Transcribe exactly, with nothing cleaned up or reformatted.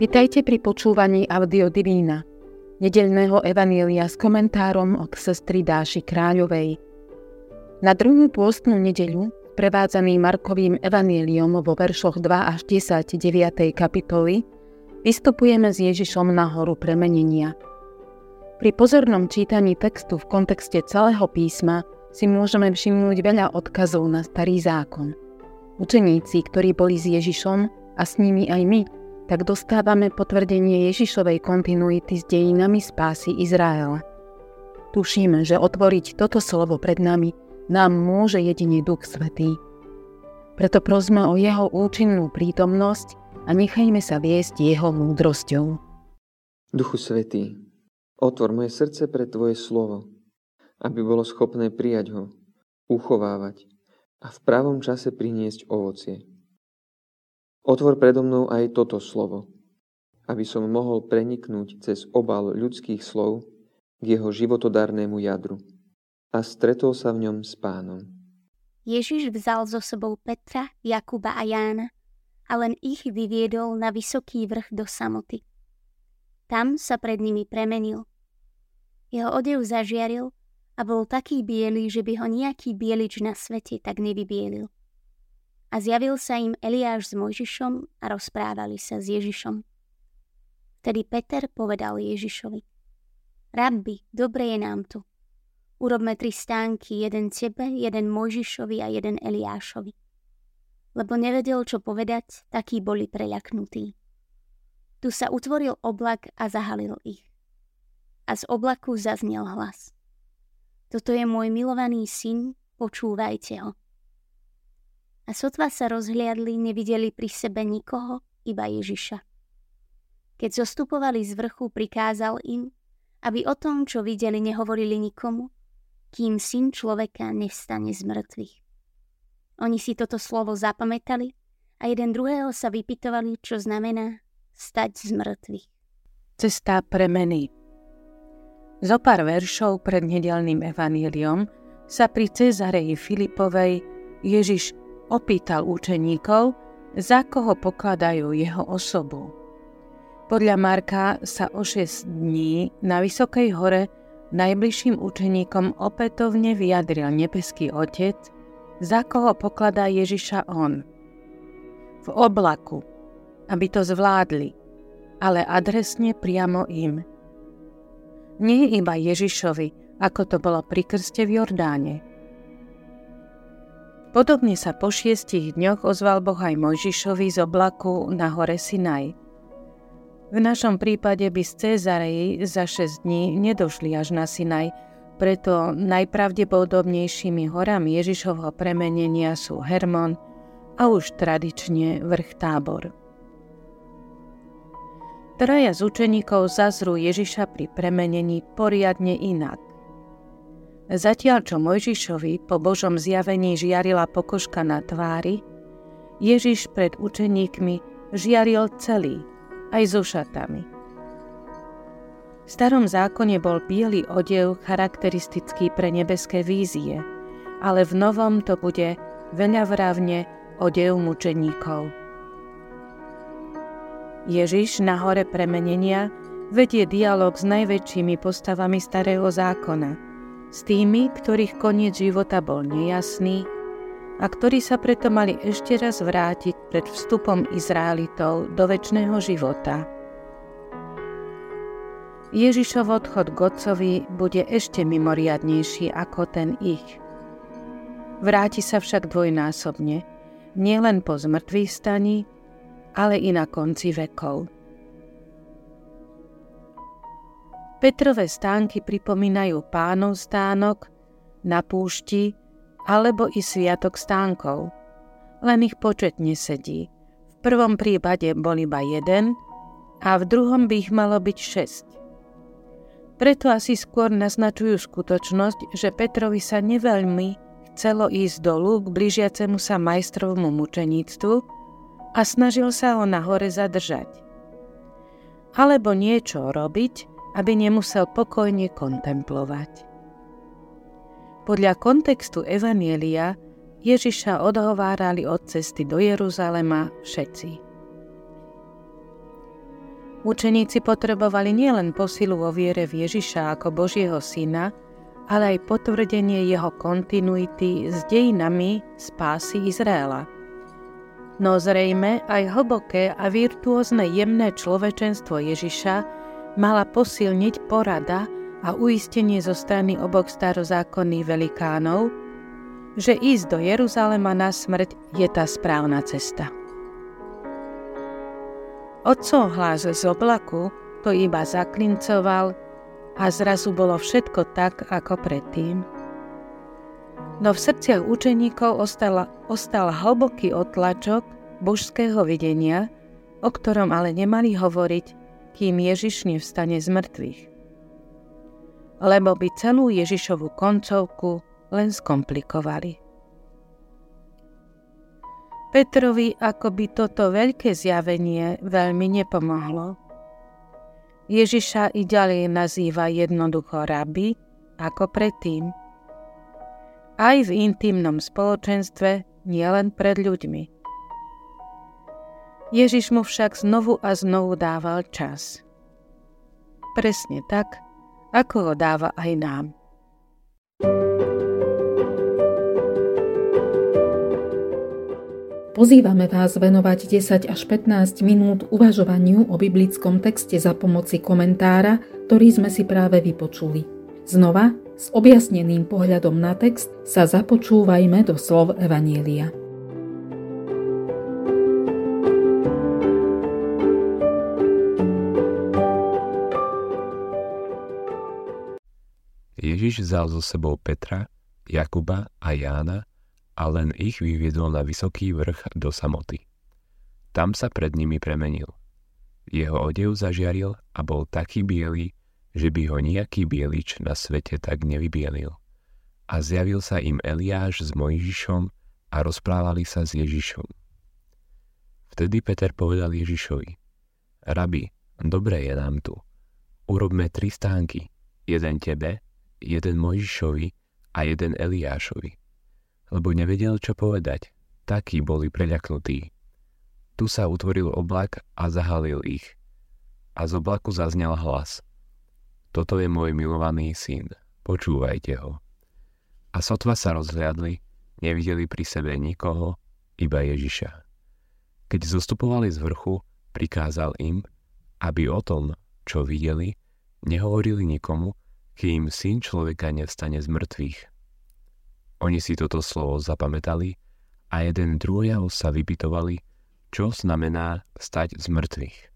Vitajte pri počúvaní Audiodivina, nedeľného evanjelia s komentárom od sestry Dáši Kráľovej. Na druhú pôstnu nedeľu, prevádzaný Markovým evanjeliom vo veršoch dva až desať deviatej kapitoly, vystupujeme s Ježišom na horu premenenia. Pri pozornom čítaní textu v kontexte celého písma si môžeme všimnúť veľa odkazov na Starý zákon. Učeníci, ktorí boli s Ježišom, a s nimi aj my, tak dostávame potvrdenie Ježišovej kontinuity s dejinami spásy Izraela. Tušíme, že otvoriť toto slovo pred nami nám môže jedine Duch Svätý. Preto prosme o jeho účinnú prítomnosť a nechajme sa viesť jeho múdrosťou. Duchu Svätý, otvor moje srdce pre tvoje slovo, aby bolo schopné prijať ho, uchovávať a v pravom čase priniesť ovocie. Otvor predo mnou aj toto slovo, aby som mohol preniknúť cez obal ľudských slov k jeho životodarnému jadru a stretol sa v ňom s Pánom. Ježiš vzal so sebou Petra, Jakuba a Jána a len ich vyviedol na vysoký vrch do samoty. Tam sa pred nimi premenil. Jeho odev zažiaril a bol taký biely, že by ho nejaký bielič na svete tak nevybielil. A zjavil sa im Eliáš s Mojžišom a rozprávali sa s Ježišom. Vtedy Peter povedal Ježišovi: Rabbi, dobre je nám tu. Urobme tri stánky, jeden tebe, jeden Mojžišovi a jeden Eliášovi. Lebo nevedel, čo povedať, takí boli preľaknutí. Tu sa utvoril oblak a zahalil ich. A z oblaku zaznel hlas: Toto je môj milovaný syn, počúvajte ho. A sotva sa rozhliadli, nevideli pri sebe nikoho, iba Ježiša. Keď zostupovali z vrchu, prikázal im, aby o tom, čo videli, nehovorili nikomu, kým syn človeka nevstane z mŕtvych. Oni si toto slovo zapamätali a jeden druhého sa vypytovali, čo znamená stať z mŕtvych. Cesta premeny. Zo pár veršov pred nedeľným evanjeliom sa pri Cezareji Filipovej Ježiš opýtal učeníkov, za koho pokladajú jeho osobu. Podľa Marka sa o šesť dní na Vysokej hore najbližším učeníkom opätovne vyjadril nebeský Otec, za koho pokladá Ježiša on. V oblaku, aby to zvládli, ale adresne priamo im. Nie iba Ježišovi, ako to bolo pri krste v Jordáne. Podobne sa po šiestich dňoch ozval Boh aj Mojžišovi z oblaku na hore Sinaj. V našom prípade by z Cezareji za šesť dní nedošli až na Sinaj, preto najpravdepodobnejšími horami Ježišovho premenenia sú Hermon a už tradične vrch Tábor. Traja z učeníkov zazrú Ježiša pri premenení poriadne inak. Zatiaľ, čo Mojžišovi po Božom zjavení žiarila pokožka na tvári, Ježiš pred učeníkmi žiaril celý, aj so šatami. V Starom zákone bol biely odev charakteristický pre nebeské vízie, ale v Novom to bude veľavravne odev mučeníkov. Ježiš na hore premenenia vedie dialog s najväčšími postavami Starého zákona, s tými, ktorých koniec života bol nejasný a ktorí sa preto mali ešte raz vrátiť pred vstupom Izraelitov do večného života. Ježišov odchod k Otcovi bude ešte mimoriadnejší ako ten ich. Vráti sa však dvojnásobne, nielen po zmrtvých staní, ale i na konci vekov. Petrové stánky pripomínajú Pánov stánok na púšti alebo i sviatok stánkov. Len ich počet nesedí. V prvom prípade bol iba jeden a v druhom by ich malo byť šesť. Preto asi skôr naznačujú skutočnosť, že Petrovi sa neveľmi chcelo ísť dolu k blížiacemu sa majstrovmu mučeníctvu a snažil sa ho na hore zadržať. Alebo niečo robiť, aby nemusel pokojne kontemplovať. Podľa kontextu evanjelia Ježiša odhovárali od cesty do Jeruzalema všetci. Učeníci potrebovali nielen posilu o viere v Ježiša ako Božieho syna, ale aj potvrdenie jeho kontinuity s dejinami spásy Izraela. No zrejme aj hlboké a virtuózne jemné človečenstvo Ježiša mala posilniť porada a uistenie zo strany oboch starozákonných velikánov, že ísť do Jeruzalema na smrť je tá správna cesta. Otcov hlas z oblaku to iba zaklincoval a zrazu bolo všetko tak, ako predtým. No v srdciach učeníkov ostala, ostal hlboký otlačok božského videnia, o ktorom ale nemali hovoriť, kým Ježiš nevstane z mŕtvych. Lebo by celú Ježišovu koncovku len skomplikovali. Petrovi akoby toto veľké zjavenie veľmi nepomohlo. Ježiša i ďalej nazýva jednoducho rabi, ako predtým. Aj v intimnom spoločenstve, nielen pred ľuďmi. Ježiš mu však znovu a znovu dával čas. Presne tak, ako ho dáva aj nám. Pozývame vás venovať desať až pätnásť minút uvažovaniu o biblickom texte za pomoci komentára, ktorý sme si práve vypočuli. Znova, s objasneným pohľadom na text, sa započúvajme do slov Evanjelia. Ježiš vzal so sebou Petra, Jakuba a Jána, a len ich vyviedol na vysoký vrch do samoty. Tam sa pred nimi premenil. Jeho odev zažiaril a bol taký biely, že by ho nejaký bielič na svete tak nevybielil. A zjavil sa im Eliáš s Mojžišom a rozprávali sa s Ježišom. Vtedy Peter povedal Ježišovi: Rabi, dobre je nám tu. Urobme tri stánky, jeden tebe, jeden Mojžišovi a jeden Eliášovi. Lebo nevedel, čo povedať. Takí boli preľaknutí. Tu sa utvoril oblak a zahalil ich. A z oblaku zaznel hlas: Toto je môj milovaný syn, počúvajte ho. A sotva sa rozhliadli, nevideli pri sebe nikoho, iba Ježiša. Keď zostupovali z vrchu, prikázal im, aby o tom, čo videli, nehovorili nikomu, kým syn človeka nevstane z mŕtvych. Oni si toto slovo zapamätali a jeden druhého sa vypytovali, čo znamená stať z mŕtvych.